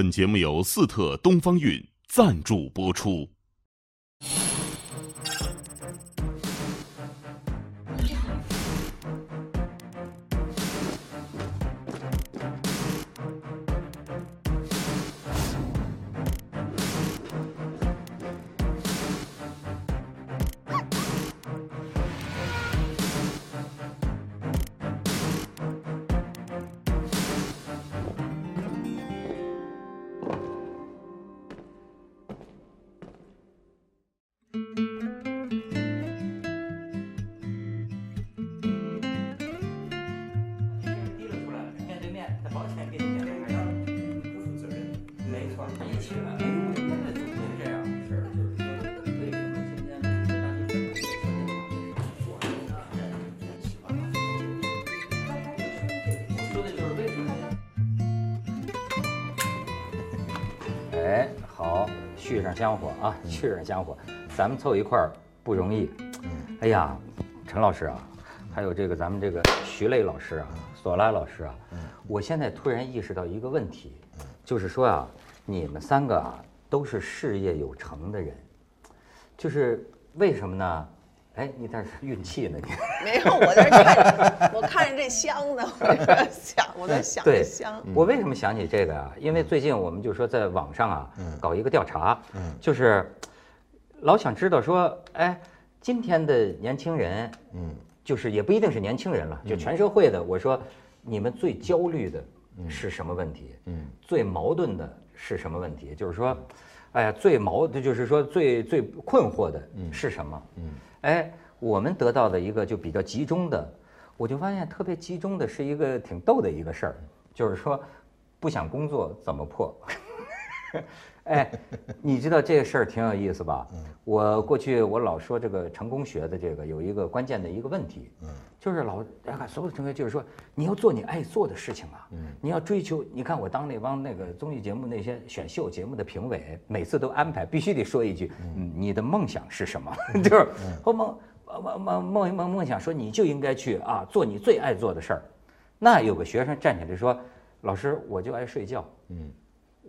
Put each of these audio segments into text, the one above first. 本节目由四特东方韵赞助播出。续上香火啊，续上香火，咱们凑一块儿不容易。哎呀，陈老师啊，还有这个咱们这个徐磊老师啊，索拉老师啊，我现在突然意识到一个问题，就是说啊，你们三个啊都是事业有成的人，就是为什么呢？哎，你在这运气呢？你没有，我在看着，我看着这香呢，我在想这香。我为什么想起这个啊？因为最近我们就说在网上啊，搞一个调查，就是老想知道说，哎，今天的年轻人，就是也不一定是年轻人了，就全社会的。我说，你们最焦虑的是什么问题？最矛盾的是什么问题？就是说，哎呀，最矛盾就是说最困惑的是什么？哎，我们得到的一个就比较集中的，我就发现特别集中的是一个挺逗的一个事儿，就是说不想工作怎么破？哎，你知道这个事儿挺有意思吧？我过去我老说这个成功学的这个有一个关键的一个问题，就是老看所有的成功，就是说你要做你爱做的事情啊，你要追求。你看我当那帮那个综艺节目那些选秀节目的评委，每次都安排必须得说一句，你的梦想是什么？就是梦想说你就应该去啊做你最爱做的事儿。那有个学生站起来说，老师我就爱睡觉，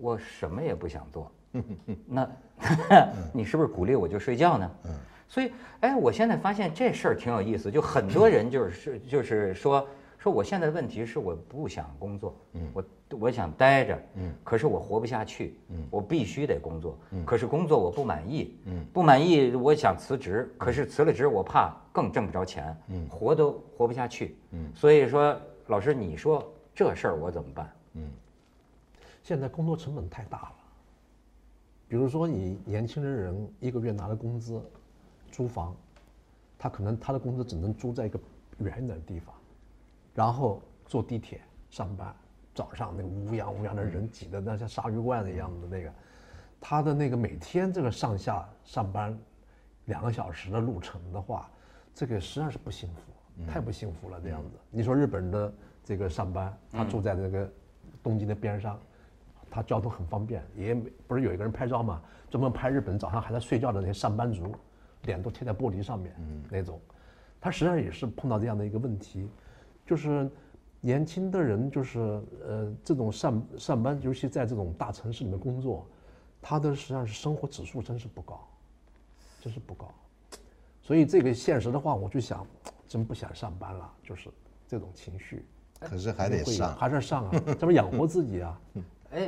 我什么也不想做，那你是不是鼓励我就睡觉呢？所以，哎，我现在发现这事儿挺有意思，就很多人就是说我现在的问题是我不想工作，我想待着，可是我活不下去，我必须得工作，可是工作我不满意，我想辞职，可是辞了职我怕更挣不着钱，活都活不下去，所以说老师你说这事儿我怎么办？现在工作成本太大了，比如说你年轻的人一个月拿的工资，租房，他可能他的工资只能租在一个远的地方，然后坐地铁上班，早上那个乌泱的人挤的那像鲨鱼罐一样的那个，他的那个每天这个上下上班2个小时的路程的话，这个实际上是不幸福，太不幸福了这样子。你说日本人的这个上班，他住在这个东京的边上。他交通很方便，也不是有一个人拍照嘛，专门拍日本早上还在睡觉的那些上班族，脸都贴在玻璃上面那种。他实际上也是碰到这样的一个问题，就是年轻的人就是这种上班，尤其在这种大城市里面工作，他的实际上是生活指数真是不高，真是不高。所以这个现实的话，我就想，真不想上班了，就是这种情绪。可是还得上，还是上啊，咱们养活自己啊。哎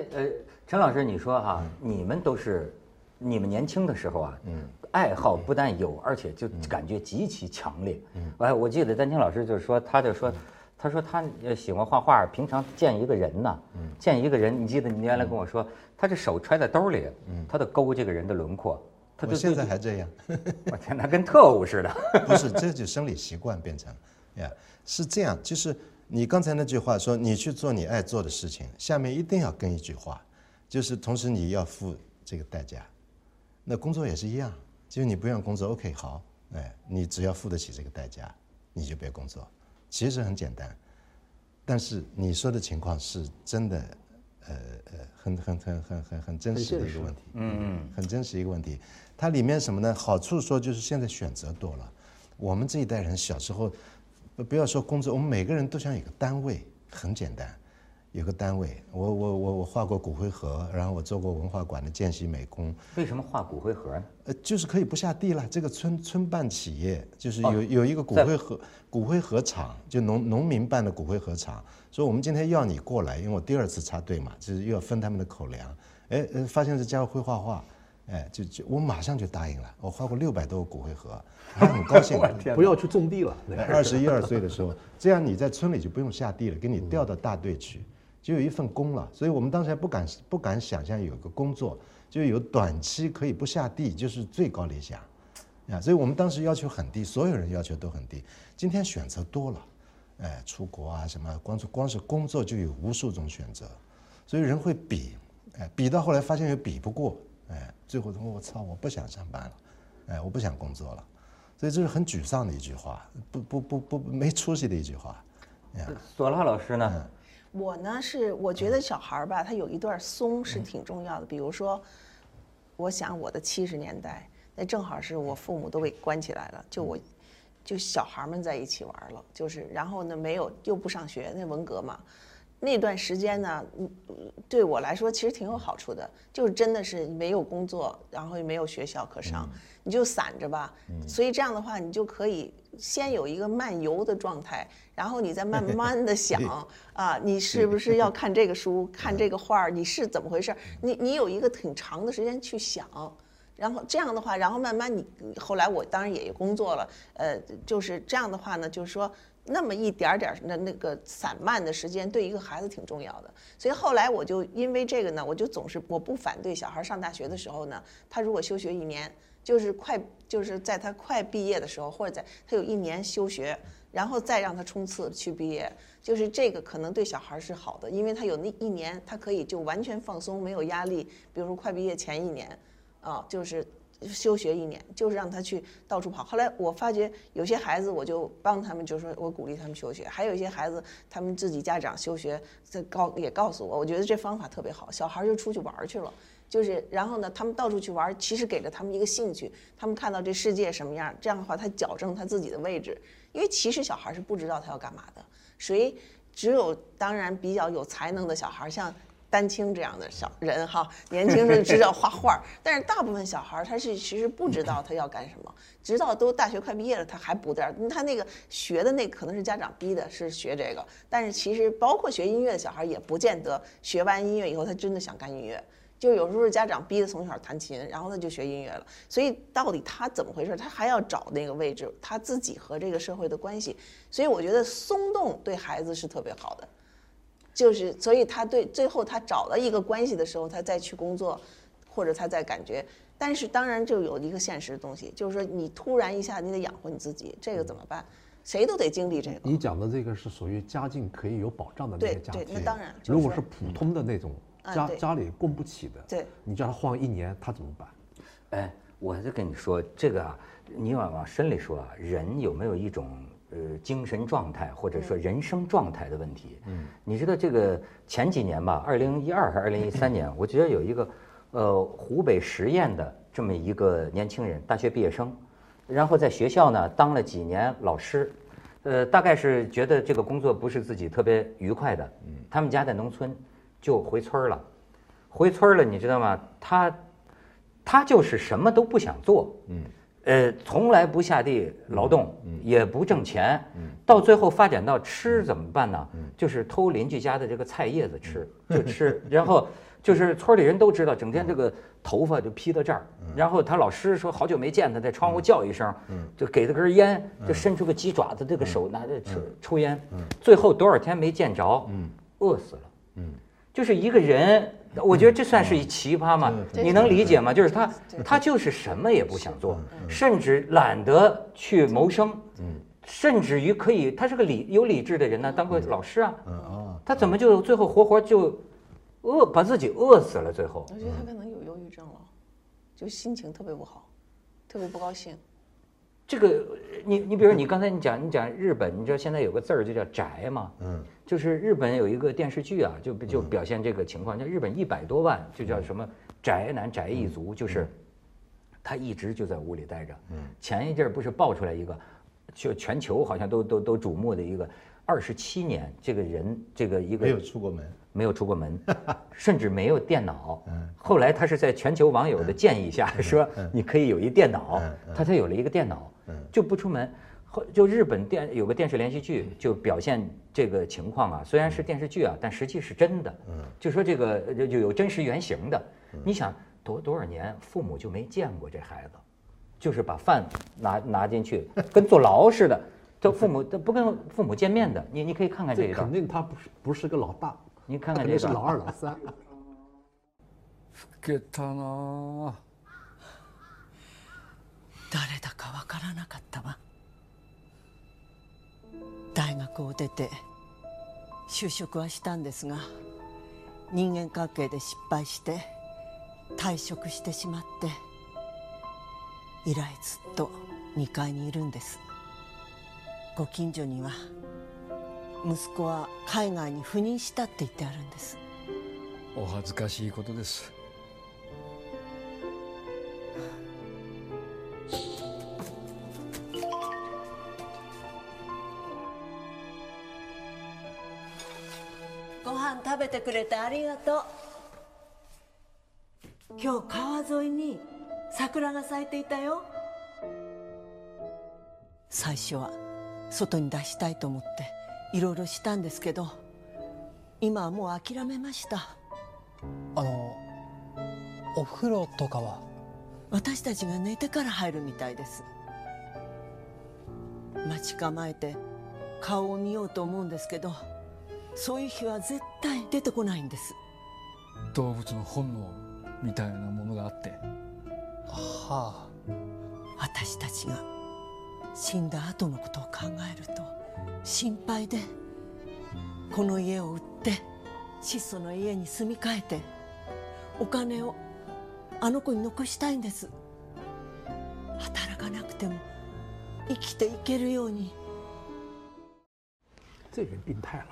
陈老师，你说哈，你们都是，你们年轻的时候啊，爱好不但有，而且就感觉极其强烈。哎，我记得丹青老师就是说，他说他喜欢画画，平常见一个人呢，见一个人，你记得你原来跟我说，他这手揣在兜里，他都勾这个人的轮廓。我现在还这样。我天哪，跟特务似的。不是，这就生理习惯变成，呀，是这样，就是。你刚才那句话说你去做你爱做的事情，下面一定要跟一句话，就是同时你要付这个代价。那工作也是一样，就是你不愿工作 OK 好，哎，你只要付得起这个代价你就别工作，其实很简单。但是你说的情况是真的很真实的一个问题，很真实一个问题。它里面什么呢？好处说就是现在选择多了，我们这一代人小时候不要说工作，我们每个人都想有个单位，很简单，有个单位，我画过骨灰盒，然后我做过文化馆的见习美工。为什么画骨灰盒呢？就是可以不下地了。这个村办企业就是有一个骨灰盒厂，就农民办的骨灰盒厂，说我们今天要你过来，因为我第二次插队嘛，就是又要分他们的口粮。哎，发现这家伙会画画。 哎，就我马上就答应了，我画过600多个骨灰盒，还很高兴。不要去种地了。21、22岁的时候，这样你在村里就不用下地了，给你调到大队去，就有一份工了。所以我们当时还不敢想象有一个工作，就有短期可以不下地，就是最高理想。啊，所以我们当时要求很低，所有人要求都很低。今天选择多了，哎，出国啊什么，光是工作就有无数种选择，所以人会比，哎，比到后来发现也比不过。 哎，最后我操，我不想上班了，哎，我不想工作了，所以这是很沮丧的一句话，没出息的一句话。索拉老师呢？我呢是我觉得小孩吧，他有一段松是挺重要的。比如说，我想我的70年代，那正好是我父母都被关起来了，就小孩们在一起玩了，就是然后呢没有又不上学，那文革嘛。 那段时间呢，对我来说其实挺有好处的，就是真的是没有工作，然后也没有学校可上，你就散着吧。所以这样的话，你就可以先有一个漫游的状态，然后你再慢慢的想啊，你是不是要看这个书，看这个画，你是怎么回事？你有一个挺长的时间去想。 然后这样的话，然后慢慢你后来我当然也工作了，就是这样的话呢，就是说那么一点点的那个散漫的时间，对一个孩子挺重要的。所以后来我就因为这个呢，我就总是我不反对小孩上大学的时候呢，他如果休学1年，就是在他快毕业的时候，或者在他有1年休学，然后再让他冲刺去毕业，就是这个可能对小孩是好的，因为他有那1年，他可以就完全放松，没有压力。比如说快毕业前1年。 啊，就是休学1年，就是让他去到处跑。后来我发觉有些孩子，我就帮他们，就是说我鼓励他们休学；还有一些孩子，他们自己家长休学，也告诉我，我觉得这方法特别好。小孩就出去玩去了，就是然后呢，他们到处去玩，其实给了他们一个兴趣，他们看到这世界什么样，这样的话他矫正他自己的位置，因为其实小孩是不知道他要干嘛的。只有当然比较有才能的小孩，像。 丹青这样的小人哈，年轻人只知道画画，但是大部分小孩他是其实不知道他要干什么，直到都大学快毕业了，他还不在，他那个学的那可能是家长逼的，是学这个，但是其实包括学音乐的小孩也不见得学完音乐以后他真的想干音乐，就有时候是家长逼的从小弹琴，然后他就学音乐了，所以到底他怎么回事，他还要找那个位置，他自己和这个社会的关系，所以我觉得松动对孩子是特别好的。 就是，所以他对最后他找到一个关系的时候，他再去工作，或者他再感觉，但是当然就有一个现实的东西，就是说你突然一下你得养活你自己，这个怎么办？谁都得经历这个。你讲的这个是属于家境可以有保障的那个家庭，对，那当然。如果是普通的那种家里供不起的，对，你叫他晃1年，他怎么办？哎，我就跟你说这个啊，你往深里说啊，人有没有一种？ 精神状态或者说人生状态的问题，嗯，你知道这个前几年吧，2012还是2013年，我觉得有一个，湖北十堰的这么一个年轻人，大学毕业生，然后在学校呢当了几年老师，大概是觉得这个工作不是自己特别愉快的，嗯，他们家在农村，就回村了，回村了，你知道吗？他就是什么都不想做，嗯。 从来不下地劳动，也不挣钱，到最后发展到吃怎么办呢？就是偷邻居家的这个菜叶子吃，就吃。然后就是村里人都知道，整天这个头发就披到这儿。然后他老师说好久没见他，在窗户叫一声，就给他根烟，就伸出个鸡爪子，这个手拿着抽烟。最后多少天没见着，饿死了。就是一个人。 我觉得这算是奇葩嘛？你能理解吗？就是他就是什么也不想做，甚至懒得去谋生，甚至于可以，他是个有理智的人呢，当过老师啊，他怎么就最后活就把自己饿死了？最后，我觉得他可能有忧郁症了，就心情特别不好，特别不高兴。这个你比如你刚才你讲日本，你知道现在有个字儿就叫宅嘛，嗯。 就是日本有一个电视剧啊，就表现这个情况。像日本100多万，就叫什么宅男宅一族，就是他一直就在屋里待着。前一阵不是爆出来一个，就全球好像都瞩目的一个27年，这个人一个没有出过门，甚至没有电脑。后来他是在全球网友的建议下说，你可以有一电脑，他才有了一个电脑，就不出门。就日本有个电视连续剧，就表现这个情况啊，虽然是电视剧啊，但实际是真的。就说这个就有真实原型的。你想多少年父母就没见过这孩子，就是把饭拿进去，跟坐牢似的。这父母不跟父母见面的，你可以看看这一段。肯定他不是个老大，你看看这是老二老三。老ったな。誰だかわからなかったわ。大学を出て就職はしたんですが、人間関係で失敗して退職してしまって、以来ずっと2階にいるんです。ご近所には息子は海外に赴任したって言ってあるんです。お恥ずかしいことです。ご飯食べてくれてありがとう。今日川沿いに桜が咲いていたよ。最初は外に出したいと思っていろいろしたんですけど、今はもう諦めました。お風呂とかは私たちが寝てから入るみたいです。待ち構えて顔を見ようと思うんですけど、そういう日は絶対出てこないんです。動物の本能みたいなものがあって、はあ、私たちが死んだ後のことを考えると心配で、この家を売って質素の家に住み替えてお金をあの子に残したいんです。働かなくても生きていけるように。这人病态了。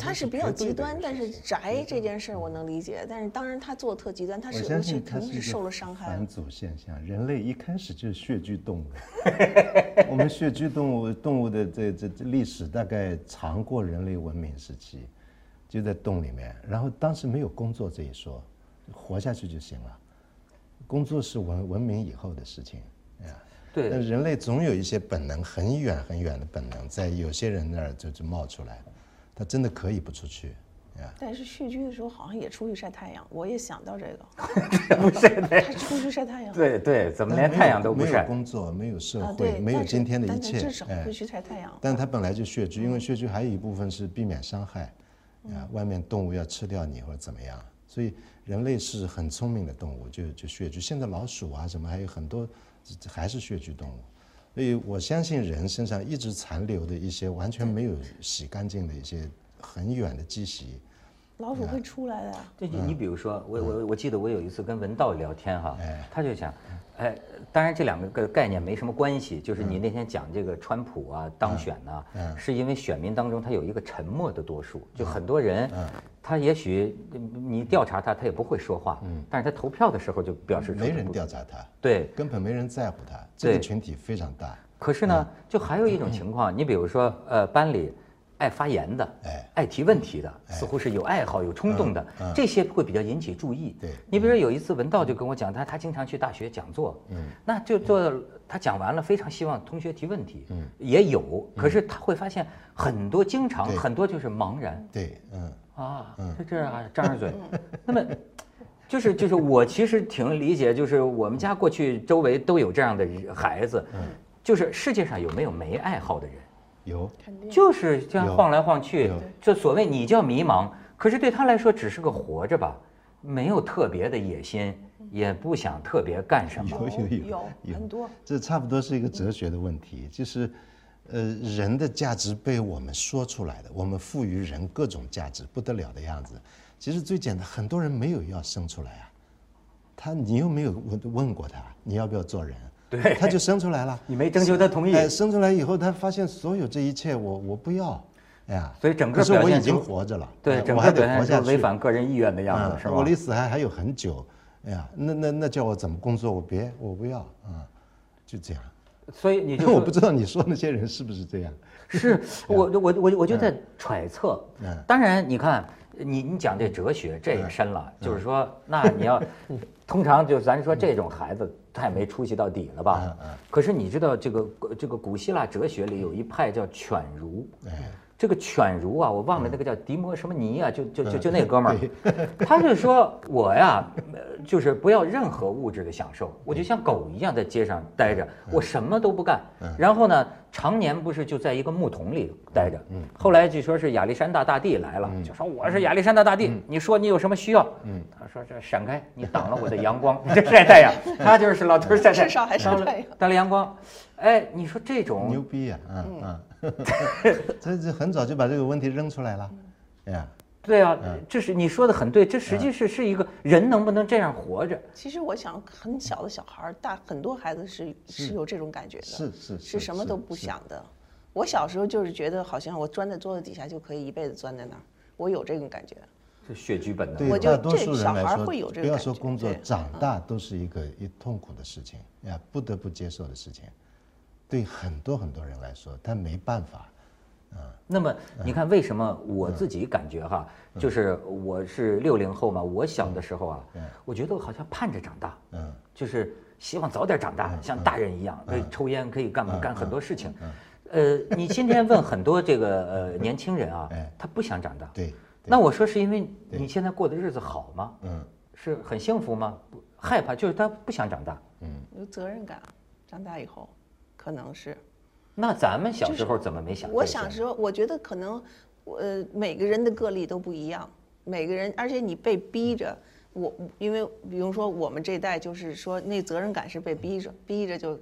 他是比较极端，但是宅这件事我能理解。但是当然他做的特极端，他是我去肯定是受了伤害。反祖现象，人类一开始就是穴居动物。我们穴居动物的这历史大概长过人类文明时期，就在洞里面。然后当时没有工作这一说，活下去就行了。工作是文明以后的事情。对，但人类总有一些本能，很远很远的本能，在有些人那儿就冒出来。他真的可以不出去，但是蓄居的时候好像也出去晒太阳。我也想到这个，不是他出去晒太阳。对对，怎么连太阳都不晒？没有工作，没有社会，没有今天的一切。至少会去晒太阳。但他本来就穴居，因为穴居还有一部分是避免伤害，外面动物要吃掉你或者怎么样。所以人类是很聪明的动物，就穴居。现在老鼠啊什么还有很多还是穴居动物。所以我相信人身上一直残留的一些完全没有洗干净的一些很远的积习，老鼠会出来的。对，你比如说，我记得我有一次跟文道聊天哈，他就讲，哎，当然这两个概念没什么关系，就是你那天讲这个川普啊当选啊，是因为选民当中他有一个沉默的多数，就很多人，他也许你调查他，他也不会说话，但是他投票的时候就表示没人调查他，对，根本没人在乎他，这个群体非常大。可是呢，就还有一种情况，你比如说，班里爱发言的，爱提问题的，似乎是有爱好、有冲动的，这些会比较引起注意。对，你比如说有一次文道就跟我讲，他经常去大学讲座，那就做他讲完了，非常希望同学提问题，也有，可是他会发现很多经常很多就是茫然，对，啊，就这样啊，张着嘴，那么。就是我其实挺理解，就是我们家过去周围都有这样的孩子，就是世界上有没有没爱好的人？有，就是这样晃来晃去。这所谓你叫迷茫，可是对他来说只是个活着吧，没有特别的野心，也不想特别干什么。有很多。这差不多是一个哲学的问题，就是，人的价值被我们说出来的，我们赋予人各种价值不得了的样子。其实最简单，很多人没有要生出来啊，你又没有问过他，你要不要做人？对，他就生出来了，你没征求他同意。生出来以后，他发现所有这一切我不要，哎呀，所以整个表现出，可是我已经活着了，对，整个表现出违反个人意愿的样子，是吧？我离死还有很久，哎呀，那叫我怎么工作？我不要啊，就这样。所以你就我不知道你说那些人是不是这样。是我就在揣测。当然你看你讲这哲学这也深了，就是说那你要通常就咱说这种孩子太没出息到底了吧。可是你知道这个古希腊哲学里有一派叫犬儒。这个犬儒啊，我忘了那个叫迪摩什么尼啊，就那哥们儿，他就说我呀，就是不要任何物质的享受，我就像狗一样在街上待着，我什么都不干。然后呢，常年不是就在一个木桶里待着。后来据说是亚历山大大帝来了，就说我是亚历山大大帝，你说你有什么需要？他说这闪开，你挡了我的阳光，你这晒太阳。他就是老头晒太阳，至少还晒太阳，带了阳光。哎，你说这种牛逼呀，这很早就把这个问题扔出来了，哎呀，对啊，这是你说的很对，这实际是一个人能不能这样活着？其实我想，很小的小孩，很多孩子是有这种感觉的，是什么都不想的。我小时候就是觉得，好像我钻在桌子底下就可以一辈子钻在那儿，我有这种感觉。是血剧本能。对大多数人来说，不要说工作，长大都是一痛苦的事情呀，不得不接受的事情。对很多人来说，他没办法，那么你看，为什么我自己感觉哈，就是我是60后嘛，我小的时候啊，我觉得我好像盼着长大，就是希望早点长大，像大人一样，可以抽烟，可以干很多事情。你今天问很多这个年轻人啊，他不想长大，对，那我说是因为你现在过的日子好吗？是很幸福吗？害怕就是他不想长大，有责任感，长大以后。可能是，那咱们小时候怎么没想？我小时候，我觉得可能，每个人的个例都不一样，每个人，而且你被逼着，因为比如说我们这一代就是说那责任感是被逼着就，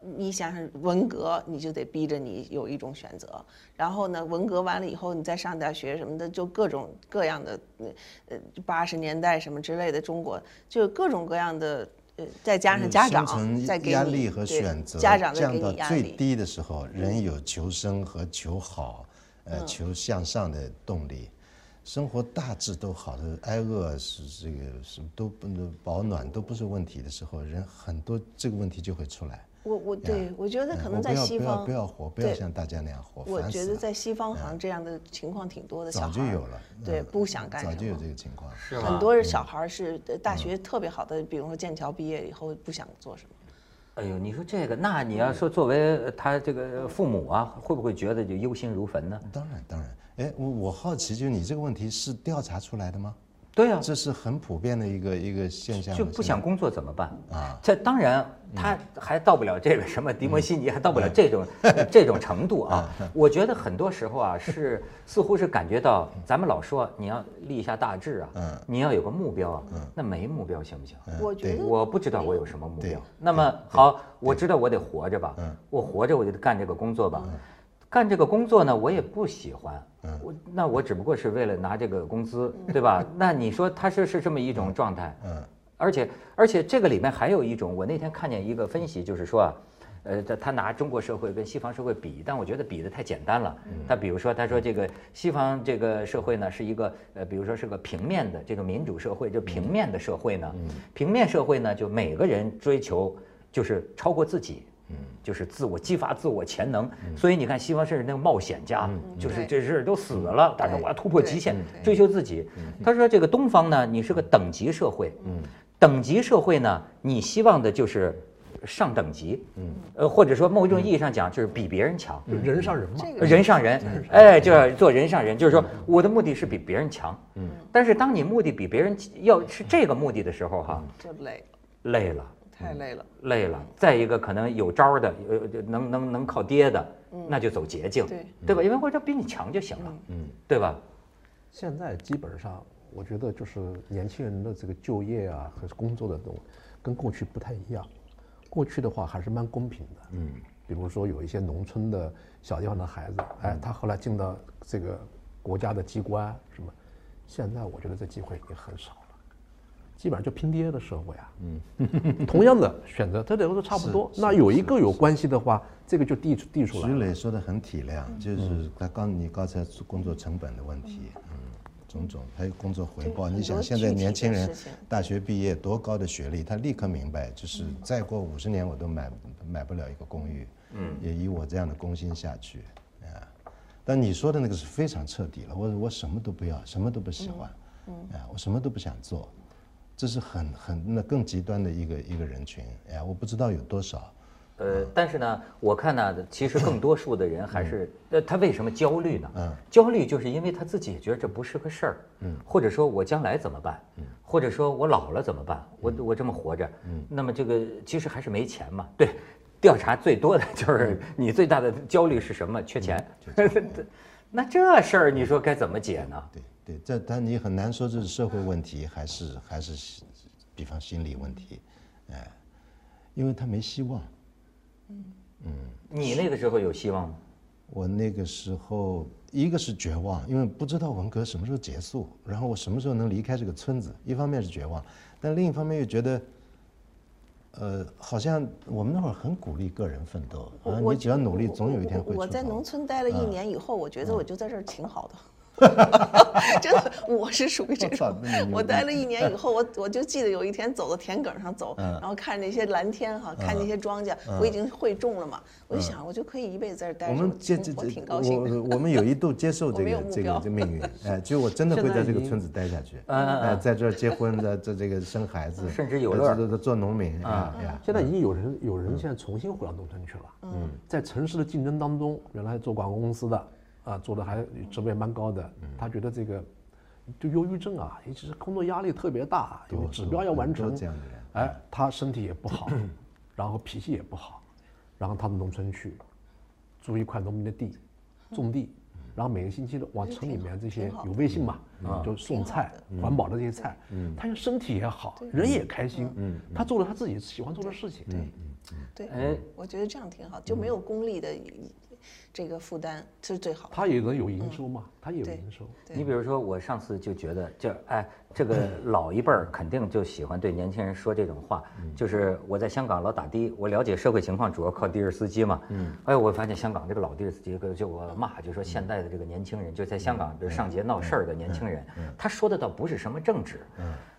你想想文革，你就得逼着你有一种选择，然后呢，文革完了以后，你再上大学什么的，就各种各样的，80年代什么之类的，中国就各种各样的。再加上家长再给你压力和选择，家长降到最低的时候，人有求生和求好，求向上的动力，生活大致都好的，挨饿是这个什么都不能保暖都不是问题的时候，人很多这个问题就会出来。我觉得可能在西方不要像大家那样活。我觉得在西方好像这样的情况挺多的，小孩早就有了，对，不想干什么，早就有这个情况，是很多小孩是大学特别好的，比如说剑桥毕业以后不想做什么。哎呦，你说这个，那你要说作为他这个父母啊，会不会觉得就忧心如焚呢？当然，哎，我好奇，就你这个问题是调查出来的吗？对啊，这是很普遍的一个现象。就不想工作怎么办啊？这当然，他还到不了这个什么迪摩西尼，还到不了这种程度啊。我觉得很多时候啊，是似乎是感觉到咱们老说你要立下大志啊，你要有个目标啊，那没目标行不行？我觉得我不知道我有什么目标。那么好，我知道我得活着吧，我活着我就得干这个工作吧。干这个工作呢，我也不喜欢，那我只不过是为了拿这个工资，对吧？那你说他是这么一种状态，而且这个里面还有一种，我那天看见一个分析，就是说啊，他拿中国社会跟西方社会比，但我觉得比的太简单了。他比如说，他说这个西方这个社会呢，是一个比如说是个平面的这个民主社会，就平面的社会呢，平面社会呢，就每个人追求就是超过自己。就是自我激发自我潜能，所以你看西方甚至那个冒险家，就是这事都死了，但是我要突破极限，追求自己。他说这个东方呢，你是个等级社会，等级社会呢，你希望的就是上等级，或者说某一种意义上讲就是比别人强，人上人嘛，人上人，哎，就要做人上人，就是说我的目的是比别人强，但是当你目的比别人要是这个目的的时候，哈，就累了。太累了。再一个，可能有招的，能靠爹的，那就走捷径，对吧？因为我这比你强就行了，对吧？现在基本上，我觉得就是年轻人的这个就业啊和工作的这种，跟过去不太一样。过去的话还是蛮公平的，比如说有一些农村的小地方的孩子，哎，他后来进到这个国家的机关什么，现在我觉得这机会也很少。基本上就拼爹的社会啊，同样的选择，他俩都差不多。那有一个有关系的话，这个就递出来了。徐磊说的很体谅，就是你刚才工作成本的问题，种种，还有工作回报。你想现在年轻人大学毕业多高的学历，他立刻明白，就是再过50年我都买不了一个公寓。嗯，也以我这样的工薪下去啊。但你说的那个是非常彻底了，我什么都不要，什么都不喜欢，啊，我什么都不想做，这是那更极端的一个人群。哎呀，我不知道有多少。但是呢，我看呢，其实更多数的人还是，他为什么焦虑呢？焦虑就是因为他自己也觉得这不是个事儿，或者说我将来怎么办，或者说我老了怎么办？我这么活着，那么这个其实还是没钱嘛。对，调查最多的就是你最大的焦虑是什么？缺钱。那这事儿你说该怎么解呢？对，但你很难说这是社会问题，还是比方心理问题，哎，因为他没希望。你那个时候有希望吗？我那个时候，一个是绝望，因为不知道文革什么时候结束，然后我什么时候能离开这个村子。一方面是绝望，但另一方面又觉得，好像我们那会儿很鼓励个人奋斗啊，你只要努力，总有一天会出头。我在农村待了1年以后，我觉得我就在这儿挺好的。真的，我是属于这种。我待了1年以后，我就记得有一天走到田埂上走，然后看那些蓝天哈，看那些庄稼，我已经会种了嘛，我就想我就可以一辈子在这待着。我挺高兴的。我们有一度接受这个命运，哎，就我真的会在这个村子待下去，哎，在这儿结婚，在这个生孩子，甚至有的做农民啊。现在已经有人现在重新回到农村去了。在城市的竞争当中，原来做广告公司的。啊，做的还职位蛮高的，他觉得这个，就忧郁症啊，尤其是工作压力特别大，因为指标要完成，这样的人，哎，他身体也不好，然后脾气也不好，然后他到农村去，租一块农民的地，种地，然后每个星期都往城里面这些有微信嘛，就送菜，环保的这些菜，他就身体也好，人也开心，他做了他自己喜欢做的事情，对，我觉得这样挺好，就没有功利的。这个负担是最好的，他也能有营收嘛，他也有营收。你比如说，我上次就觉得，这个老一辈儿肯定就喜欢对年轻人说这种话，就是我在香港老打的，我了解社会情况主要靠的士司机嘛。哎，我发现香港这个老的士司机，就我骂，就说现在的这个年轻人，就在香港比如上街闹事儿的年轻人，他说的倒不是什么政治。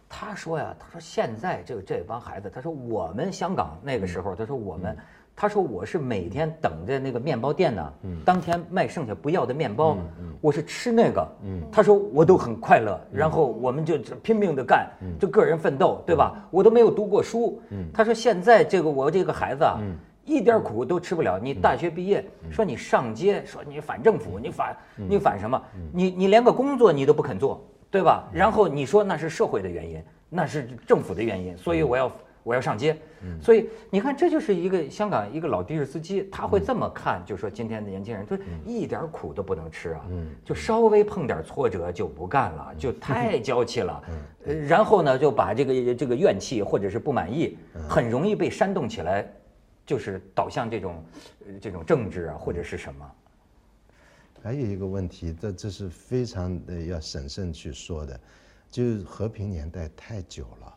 他说呀，他说现在这帮孩子，他说我们香港那个时候，他说我们。他说：“我是每天等着那个面包店呢，当天卖剩下不要的面包，我是吃那个。他说我都很快乐，然后我们就拼命的干，就个人奋斗，对吧？我都没有读过书。他说现在我这个孩子啊，一点苦都吃不了。你大学毕业，说你上街，说你反政府，你反什么？你连个工作你都不肯做，对吧？然后你说那是社会的原因，那是政府的原因，所以我要上街，所以你看，这就是一个香港一个老的士司机，他会这么看，就说今天的年轻人，他一点苦都不能吃啊，就稍微碰点挫折就不干了，就太娇气了，然后呢就把这个怨气或者是不满意，很容易被煽动起来，就是导向这种政治啊或者是什么。还有一个问题，这是非常的要审慎去说的，就是和平年代太久了。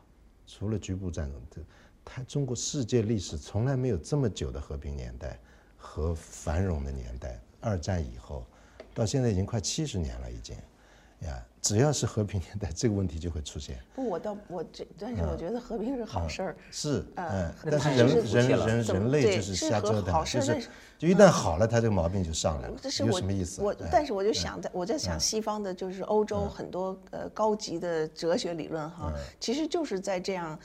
除了局部战争，中国世界历史从来没有这么久的和平年代和繁荣的年代。二战以后，到现在已经快70年了，已经，呀，只要是和平年代，这个问题就会出现。不，但是我觉得和平是好事儿。是，但是人类就是瞎折腾，就一旦好了，他这个毛病就上来了，有什么意思？但是我就想，我在想西方的，就是欧洲很多高级的哲学理论哈，其实就是在这样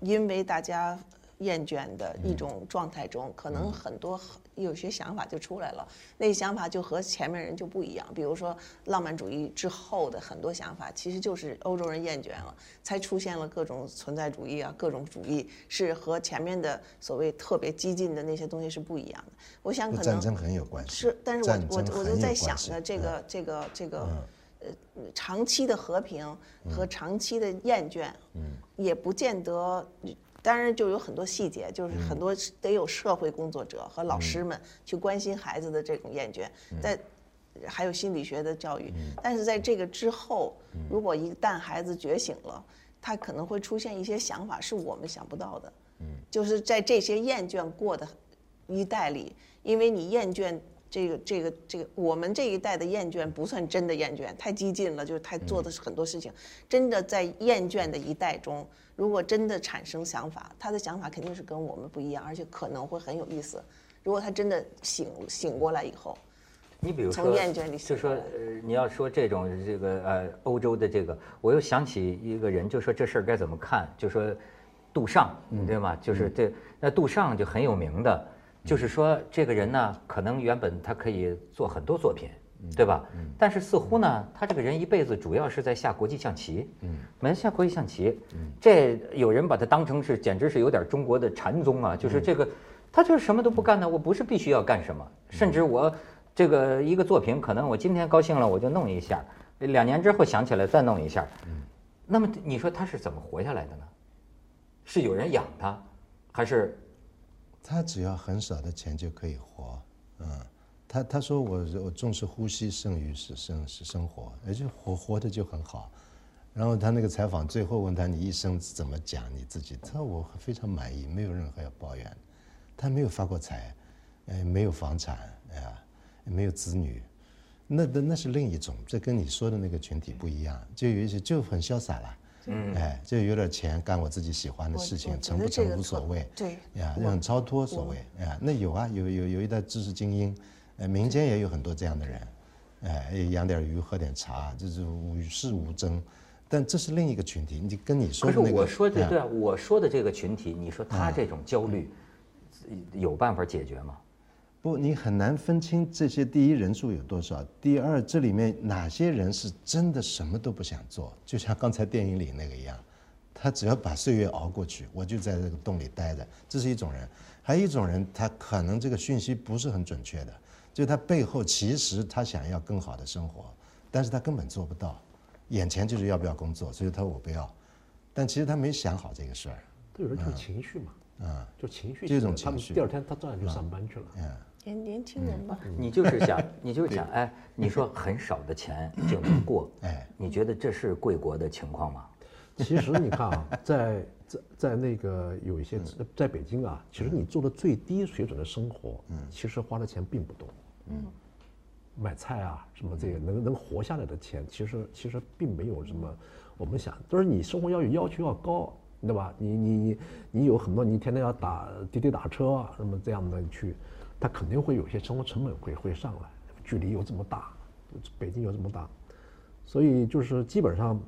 因为大家厌倦的一种状态中，可能很多有些想法就出来了，那想法就和前面人就不一样。比如说浪漫主义之后的很多想法，其实就是欧洲人厌倦了，才出现了各种存在主义啊，各种主义是和前面的所谓特别激进的那些东西是不一样的。我想可能战争很有关系，是，但是我就在想着这个。长期的和平和长期的厌倦，也不见得。当然就有很多细节，就是很多得有社会工作者和老师们去关心孩子的这种厌倦，还有心理学的教育。但是在这个之后，如果一旦孩子觉醒了，他可能会出现一些想法是我们想不到的。就是在这些厌倦过的一代里，因为你厌倦我们这一代的厌倦不算真的厌倦，太激进了，就是太做的是很多事情。真的在厌倦的一代中，如果真的产生想法，他的想法肯定是跟我们不一样，而且可能会很有意思。如果他真的醒过来以后，你比如说，从厌倦里就说，你要说这种欧洲的这个，我又想起一个人，就说这事儿该怎么看，就说杜尚，对吗？就是这那杜尚就很有名的。就是说，这个人呢，可能原本他可以做很多作品，对吧？但是似乎呢，他这个人一辈子主要是在下国际象棋，每天下国际象棋。这有人把他当成是，简直是有点中国的禅宗啊！就是这个，他就是什么都不干呢。我不是必须要干什么，甚至我这个一个作品，可能我今天高兴了我就弄一下，2年之后想起来再弄一下。那么你说他是怎么活下来的呢？是有人养他，还是？他只要很少的钱就可以活，他说我重视呼吸胜于生活，而且活的就很好。然后他那个采访最后问他，你一生怎么讲你自己？他说我非常满意，没有任何要抱怨。他没有发过财，没有房产，没有子女，那是另一种，这跟你说的那个群体不一样，就有一些就很潇洒了。就有点钱干我自己喜欢的事情，成不成无所谓，对呀，让超脱所谓，那有一代知识精英，民间也有很多这样的人，养点鱼喝点茶，就是与世无争，但这是另一个群体，你跟你说的那个，可是我说的对啊，我说的这个群体，你说他这种焦虑有办法解决吗？不，你很难分清这些第一人数有多少，第二这里面哪些人是真的什么都不想做，就像刚才电影里那个一样，他只要把岁月熬过去，我就在这个洞里待着，这是一种人。还有一种人，他可能这个讯息不是很准确的，就他背后其实他想要更好的生活，但是他根本做不到，眼前就是要不要工作，所以他说我不要，但其实他没想好这个事儿。这有人就是情绪嘛，就情绪这种情绪，他第二天他照样就上班去了。年轻人吧，你就是想，哎，你说很少的钱就能过，你觉得这是贵国的情况吗？其实你看啊，在那个有一些在北京啊，其实你做的最低水准的生活，其实花的钱并不多，买菜啊什么这个能活下来的钱，其实并没有什么。我们想，就是你生活要求要高，对吧？你有很多，你天天要打滴滴打车啊什么这样的去。它肯定会有些生活成本会上来，距离又这么大，北京又这么大，所以就是基本上，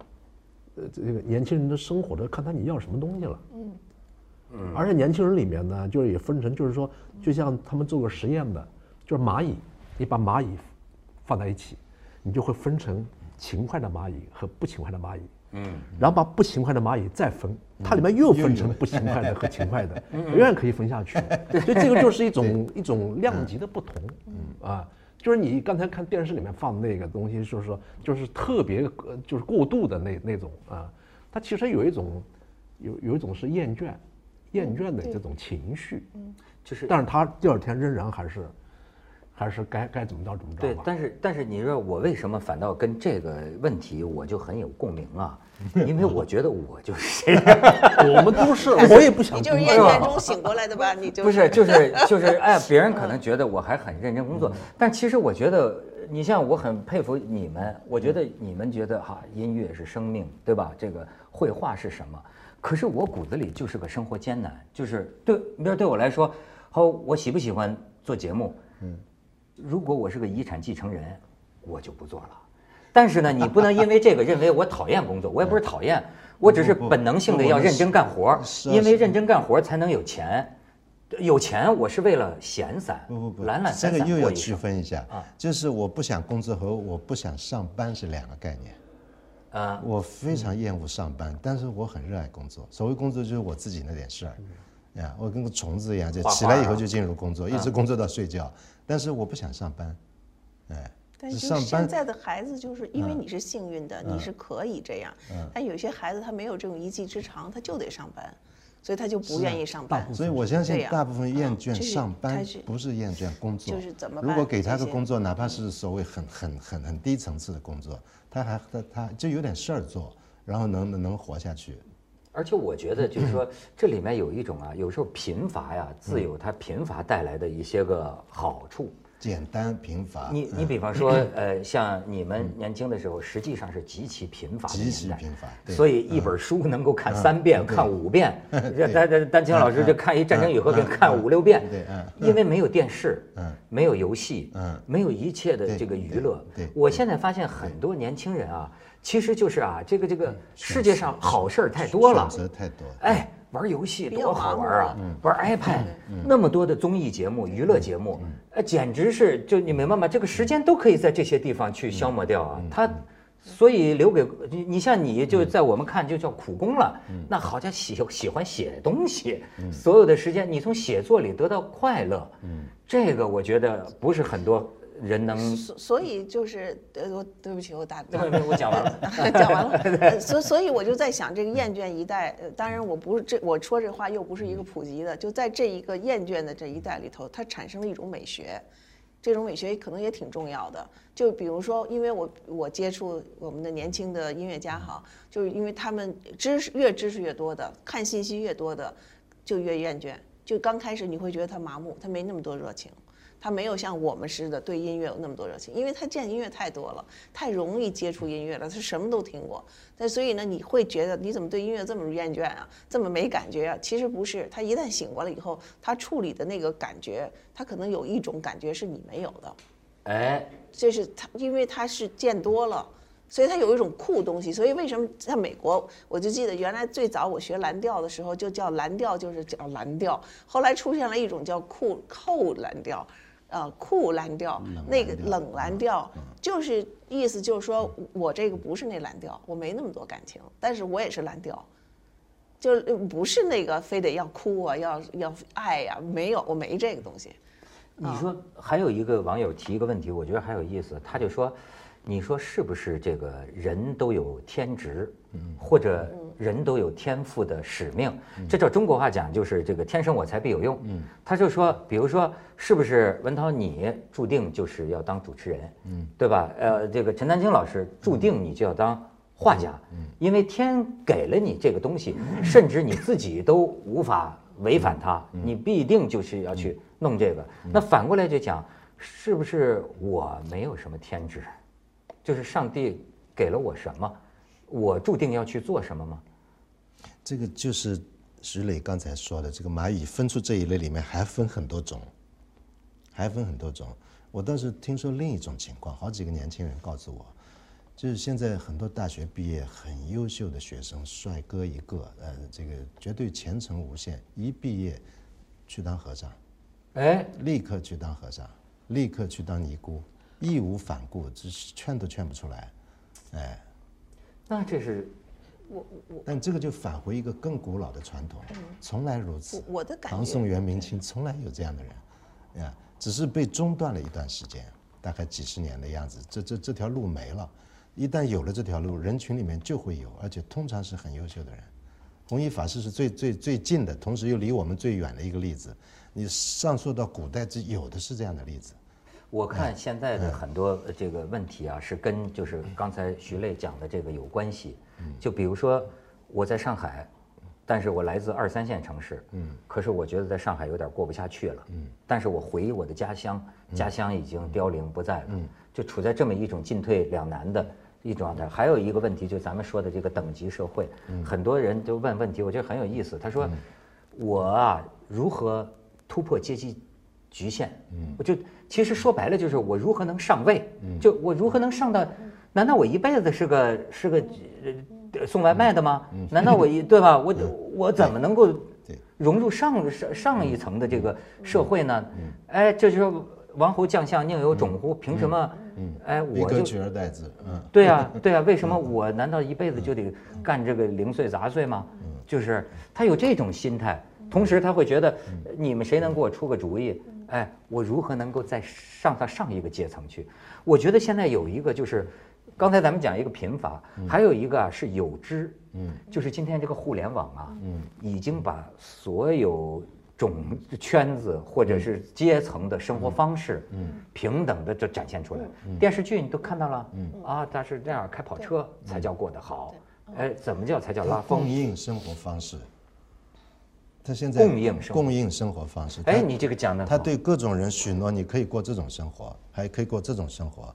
这个年轻人的生活的看他你要什么东西了，而且年轻人里面呢，就是也分成，就是说，就像他们做过实验的，就是蚂蚁，你把蚂蚁放在一起，你就会分成勤快的蚂蚁和不勤快的蚂蚁。然后把不勤快的蚂蚁再分，它里面又分成不勤快的和勤快的，永远可以分下去。所以这个就是一种量级的不同，就是你刚才看电视里面放的那个东西，就是说就是特别就是过度的那种啊，它其实有一种是厌倦的这种情绪，就是但是它第二天仍然还是该怎么着怎么着。对，但是你说我为什么反倒跟这个问题我就很有共鸣啊？因为我觉得我就是这样，我们都是，我也不想。你就是厌倦中醒过来的吧？你就不是就是哎，别人可能觉得我还很认真工作，但其实我觉得，你像我很佩服你们，我觉得你们觉得哈，音乐是生命，对吧？这个绘画是什么？可是我骨子里就是个生活艰难，就是对我来说，好，我喜不喜欢做节目？如果我是个遗产继承人，我就不做了。但是呢，你不能因为这个认为我讨厌工作，我也不是讨厌，我只是本能性的要认真干活，因为认真干活才能有钱。有钱我是为了闲散，懒散这个又要区分一下啊，就是我不想工作和我不想上班是两个概念。我非常厌恶上班，但是我很热爱工作。所谓工作就是我自己那点事儿。我跟个虫子一样，就起来以后就进入工作，一直工作到睡觉。但是我不想上班，但是现在的孩子就是因为你是幸运的，你是可以这样。但有些孩子他没有这种一技之长，他就得上班，所以他就不愿意上班。所以我相信大部分厌倦上班，不是厌倦工作。就是怎么办？如果给他个工作，哪怕是所谓很低层次的工作，他就有点事儿做，然后能活下去。而且我觉得，就是说，这里面有一种啊，有时候贫乏呀，自有它贫乏带来的一些个好处。简单贫乏。你比方说，像你们年轻的时候，实际上是极其贫乏的年代，极其贫乏。对，所以一本书能够看3遍、看5遍，丹青老师就看一《战争与和平》看5、6遍，对，因为没有电视，没有游戏，没有一切的这个娱乐。我现在发现很多年轻人啊，其实就是啊，这个世界上好事儿太多了，选择太多，哎。 玩游戏多好玩啊！玩 iPad， 那么多的综艺节目、娱乐节目，简直是就你明白吗？这个时间都可以在这些地方去消磨掉啊。他，所以留给你，像你就在我们看就叫苦工了。那好像喜欢写东西，所有的时间你从写作里得到快乐。这个我觉得不是很多人能。所以就是对不起，我打断。我讲完了，讲完了。所以我就在想，这个厌倦一代，当然我不是我说这话又不是一个普及的，就在这一个厌倦的这一代里头，它产生了一种美学，这种美学可能也挺重要的。就比如说，因为我接触我们的年轻的音乐家哈，就是因为他们知识越多的，看信息越多的，就越厌倦。就刚开始你会觉得他麻木，他没那么多热情。 他没有像我们似的对音乐有那么多热情，因为他见音乐太多了，太容易接触音乐了，他什么都听过。但所以呢，你会觉得你怎么对音乐这么厌倦啊，这么没感觉啊？其实不是，他一旦醒过来以后，他处理的那个感觉，他可能有一种感觉是你没有的。哎，这是他，因为他是见多了。 所以它有一种酷东西，所以为什么在美国，我就记得原来最早我学蓝调的时候就叫蓝调，就是叫蓝调。后来出现了一种叫酷蓝调，酷蓝调，那个冷蓝调，就是意思就是说我这个不是那蓝调，我没那么多感情，但是我也是蓝调，就不是那个非得要哭啊，要爱呀，没有，我没这个东西。你说还有一个网友提一个问题，我觉得还有意思，他就说。 你说是不是这个人都有天职，或者人都有天赋的使命？这照中国话讲就是这个天生我材必有用。他就说，比如说，是不是文涛你注定就是要当主持人，对吧？这个陈丹青老师注定你就要当画家，因为天给了你这个东西，甚至你自己都无法违反它，你必定就是要去弄这个。那反过来就讲，是不是我没有什么天职？ 就是上帝给了我什么，我注定要去做什么吗？这个就是徐磊刚才说的，这个蚂蚁分出这一类里面还分很多种，还分很多种。我倒是听说另一种情况，好几个年轻人告诉我，就是现在很多大学毕业很优秀的学生，帅哥一个，这个绝对前程无限，一毕业去当和尚，哎，立刻去当和尚，立刻去当尼姑。 义无反顾，只是劝都劝不出来，哎，那这是我，但这个就返回一个更古老的传统，从来如此。我的感觉，唐宋元明清从来有这样的人，呀，只是被中断了一段时间，大概几10年的样子。这条路没了，一旦有了这条路，人群里面就会有，而且通常是很优秀的人。弘一法师是最近的，同时又离我们最远的一个例子。你上溯到古代，这有的是这样的例子。 我看现在的很多这个问题啊，是跟就是刚才徐磊讲的这个有关系。就比如说我在上海，但是我来自2、3线城市，可是我觉得在上海有点过不下去了，但是我回忆我的家乡，家乡已经凋零不在了，就处在这么一种进退两难的一种状态。还有一个问题，就咱们说的这个等级社会，很多人就问问题，我觉得很有意思。他说我啊，如何突破阶级？ 局限，我就其实说白了就是我如何能上位，就我如何能上到？难道我一辈子是个送外卖的吗？难道我对吧？我怎么能够融入上一层的这个社会呢？哎，这就是王侯将相宁有种乎？凭什么？哎，我就取而代之。对啊，对啊，为什么我难道一辈子就得干这个零碎杂碎吗？就是他有这种心态，同时他会觉得你们谁能给我出个主意？ 哎，我如何能够再上到上一个阶层去？我觉得现在有一个就是，刚才咱们讲一个贫乏，还有一个啊是有知，就是今天这个互联网啊，已经把所有种圈子或者是阶层的生活方式，平等的这展现出来。电视剧你都看到了，啊，但是那样开跑车才叫过得好，哎，怎么叫才叫拉风？供应生活方式。他现在供应生活方式。哎，你这个讲的，他对各种人许诺，你可以过这种生活，还可以过这种生活，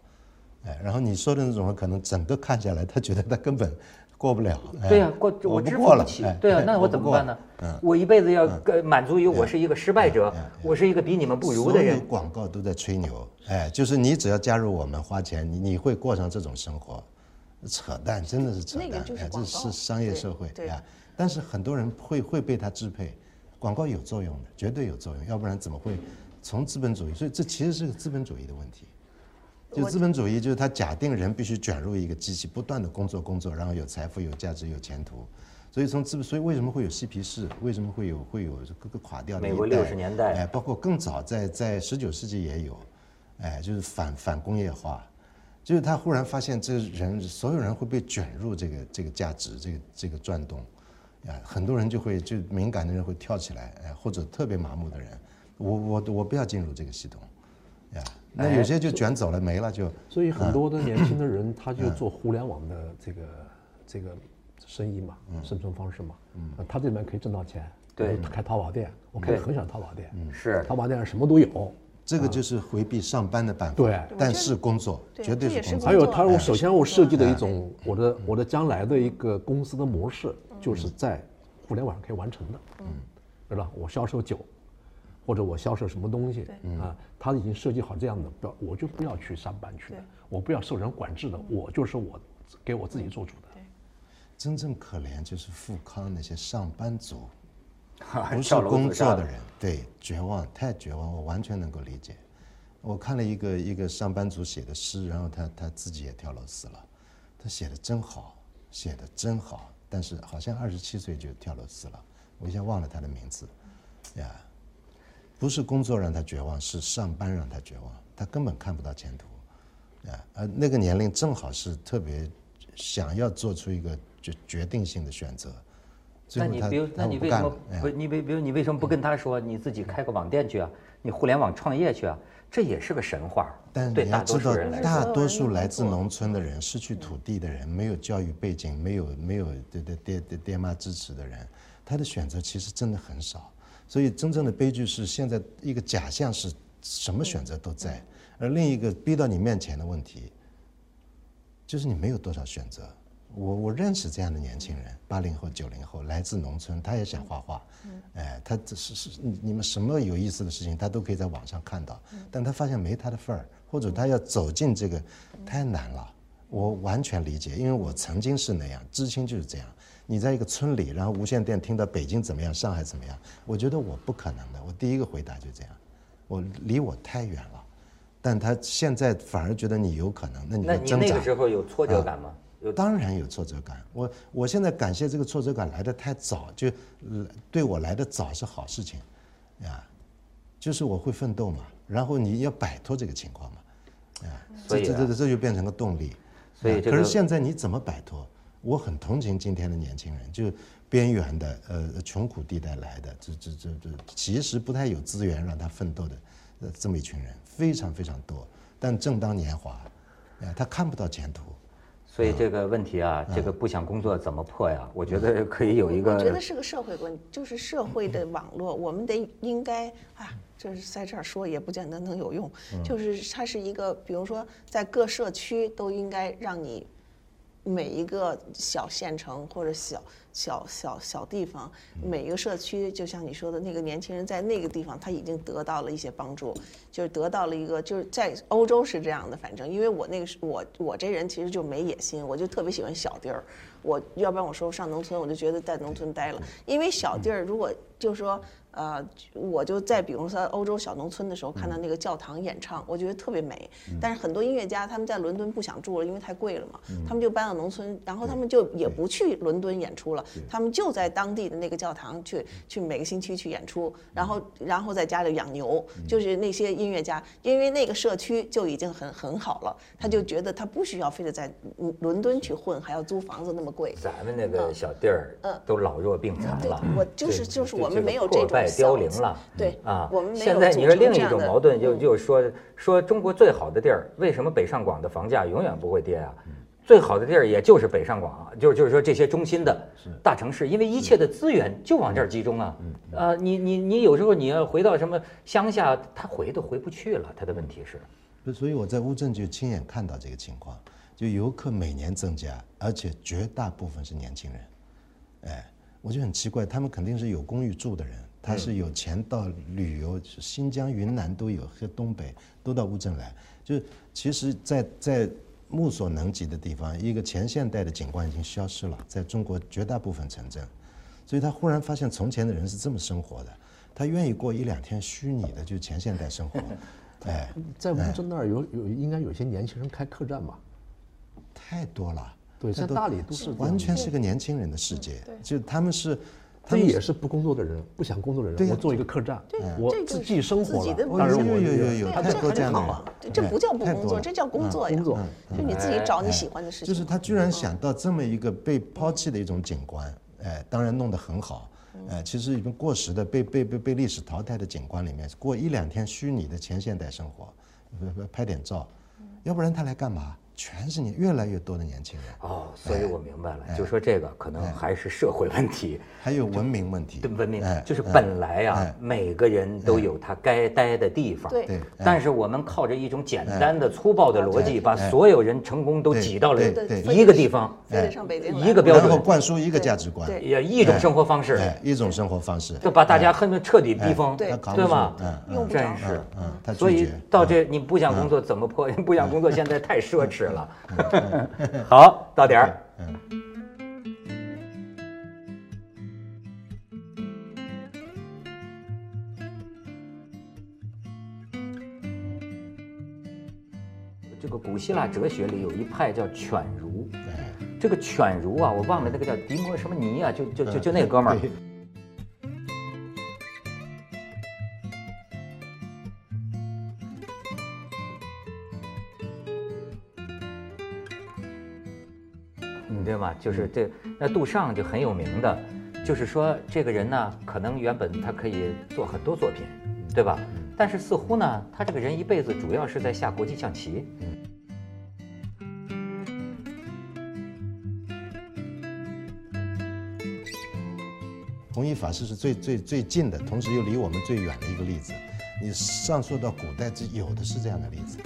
哎，然后你说的那种，可能整个看下来，他觉得他根本过不了。哎、对呀、啊，我支付不起。哎、对呀、啊，那我怎么办呢？嗯、我一辈子要满足于我是一个失败者，嗯嗯嗯、我是一个比你们不如的人。所有广告都在吹牛，哎，就是你只要加入我们花钱，你会过上这种生活，扯淡，真的是扯淡，那个就是广告，这是商业社会，对呀。但是很多人会被它支配，广告有作用的，绝对有作用，要不然怎么会从资本主义？所以这其实是个资本主义的问题。就资本主义，就是它假定人必须卷入一个机器，不断的工作，然后有财富、有价值、有前途。所以所以为什么会有嬉皮士？为什么会有各个垮掉的一代？美国60年代，哎，包括更早在19世纪也有，哎，就是反工业化，就是他忽然发现这人所有人会被卷入这个价值这个转动。啊，很多人就敏感的人会跳起来，哎，或者特别麻木的人，我不要进入这个系统，呀，那有些就卷走了，没了就。所以很多的年轻的人，他就做互联网的这个生意嘛，生存方式嘛，他这里面可以挣到钱，对，开淘宝店，我开很想淘宝店，是，淘宝店上什么都有。这个就是回避上班的办法，对，但是工作绝对是工作。还有他，首先我设计的一种我的将来的一个公司的模式。就是在互联网上可以完成的，嗯，对吧？我销售酒，或者我销售什么东西，啊，他已经设计好这样的，我就不要去上班去的，我不要受人管制的，我就是我，给我自己做主的。真正可怜就是富康那些上班族，不是工作的人，对，绝望，太绝望，我完全能够理解。我看了一个上班族写的诗，然后他自己也跳楼死了，他写的真好，写的真好。但是好像27岁就跳楼死了，我一下忘了他的名字，呀，不是工作让他绝望，是上班让他绝望，他根本看不到前途，啊，而那个年龄正好是特别想要做出一个决定性的选择。那你为什么不跟他说你自己开个网店去啊？你互联网创业去啊？这也是个神话。但你要知道，大多数来自农村的人、失去土地的人、没有教育背景、没有爹妈支持的人，他的选择其实真的很少。所以真正的悲剧是，现在一个假象是什么选择都在，而另一个逼到你面前的问题，就是你没有多少选择。我认识这样的年轻人，80后、90后，来自农村，他也想画画，哎，他这是你们什么有意思的事情，他都可以在网上看到，但他发现没他的份儿，或者他要走进这个太难了。我完全理解，因为我曾经是那样，知青就是这样。你在一个村里，然后无线电听到北京怎么样，上海怎么样，我觉得我不可能的，我第一个回答就这样，我离我太远了。但他现在反而觉得你有可能，那你挣扎。那你那个时候有挫折感吗？当然有挫折感，我现在感谢这个挫折感来得太早，就对我来得早是好事情，啊，就是我会奋斗嘛，然后你要摆脱这个情况嘛，啊，这就变成个动力。所以可是现在你怎么摆脱？我很同情今天的年轻人，就边缘的穷苦地带来的，这其实不太有资源让他奋斗的这么一群人，非常非常多，但正当年华，啊，他看不到前途。所以这个问题啊，这个不想工作怎么破呀？我觉得可以有一个，我觉得是个社会问题，就是社会的网络，我们得应该啊，就是在这儿说也不见得能有用，就是它是一个，比如说在各社区都应该让你每一个小县城或者小地方，每一个社区，就像你说的那个年轻人在那个地方他已经得到了一些帮助，就是得到了一个，就是在欧洲是这样的，反正因为我那个我这人其实就没野心，我就特别喜欢小地儿，我要不然我说上农村，我就觉得在农村待了，因为小地儿如果就说我就在比如说欧洲小农村的时候看到那个教堂演唱，我觉得特别美，但是很多音乐家他们在伦敦不想住了，因为太贵了嘛，他们就搬到农村，然后他们就也不去伦敦演出了，他们就在当地的那个教堂去每个星期去演出，然后在家里养牛，就是那些音乐家，因为那个社区就已经很好了，他就觉得他不需要非得在伦敦去混，还要租房子那么贵。咱们那个小地儿都老弱病残了，我就是我们没有这种凋零了，对啊，我们现在你说另一种矛盾，就是说中国最好的地儿，为什么北上广的房价永远不会跌啊？最好的地儿也就是北上广，就是说这些中心的大城市，因为一切的资源就往这儿集中啊。你有时候你要回到什么乡下，他回都回不去了，他的问题是。所以我在乌镇就亲眼看到这个情况，就游客每年增加，而且绝大部分是年轻人。哎，我就很奇怪，他们肯定是有公寓住的人，他是有钱到旅游，新疆、云南都有，和东北都到乌镇来。就其实，在目所能及的地方，一个前现代的景观已经消失了，在中国绝大部分城镇，所以他忽然发现从前的人是这么生活的，他愿意过一两天虚拟的就是前现代生活。哎，在乌镇那儿有应该有些年轻人开客栈吧？太多了，对，在大理都是完全是个年轻人的世界，就他们也是不工作的人，不想工作的人，我做一个客栈，我自己生活了。当然我有太多这样了，这不叫不工作，这叫工作呀。工作就你自己找你喜欢的事情。就是他居然想到这么一个被抛弃的一种景观，哎，当然弄得很好，哎，其实已经过时的、被历史淘汰的景观里面，过一两天虚拟的前现代生活，拍点照，要不然他来干嘛？全是你越来越多的年轻人哦，所以我明白了，就说这个可能还是社会问题，还有文明问题。对，文明就是本来啊，每个人都有他该待的地方。对，但是我们靠着一种简单的、粗暴的逻辑，把所有人成功都挤到了一个地方，一个标准，然后灌输一个价值观，也一种生活方式，一种生活方式，就把大家恨得彻底逼疯，对吗？嗯，真是，嗯，所以到这你不想工作怎么破？不想工作现在太奢侈。了，好，到点儿。这个古希腊哲学里有一派叫犬儒，这个犬儒啊，我忘了那个叫迪摩什么尼啊，就那哥们儿。对吗？就是这，那杜尚就很有名的，就是说这个人呢，可能原本他可以做很多作品，对吧？但是似乎呢，他这个人一辈子主要是在下国际象棋。弘一法师是最近的，同时又离我们最远的一个例子。你上溯到古代，这有的是这样的例子。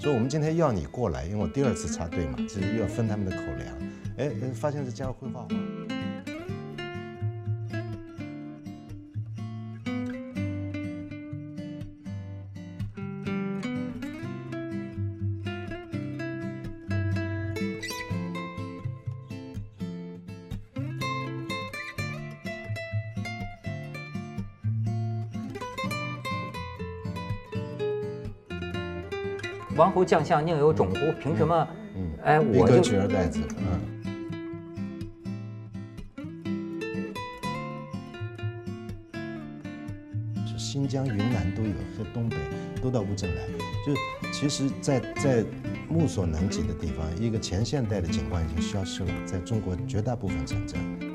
所以我们今天要你过来，因为我第二次插队嘛，其实又要分他们的口粮。哎，发现是加入绘画。王侯将相宁有种乎？凭什么？哎，我就取而代之。是新疆、云南都有，和东北都到乌镇来。就其实，在目所能及的地方，一个前现代的景观已经消失了，在中国绝大部分城镇。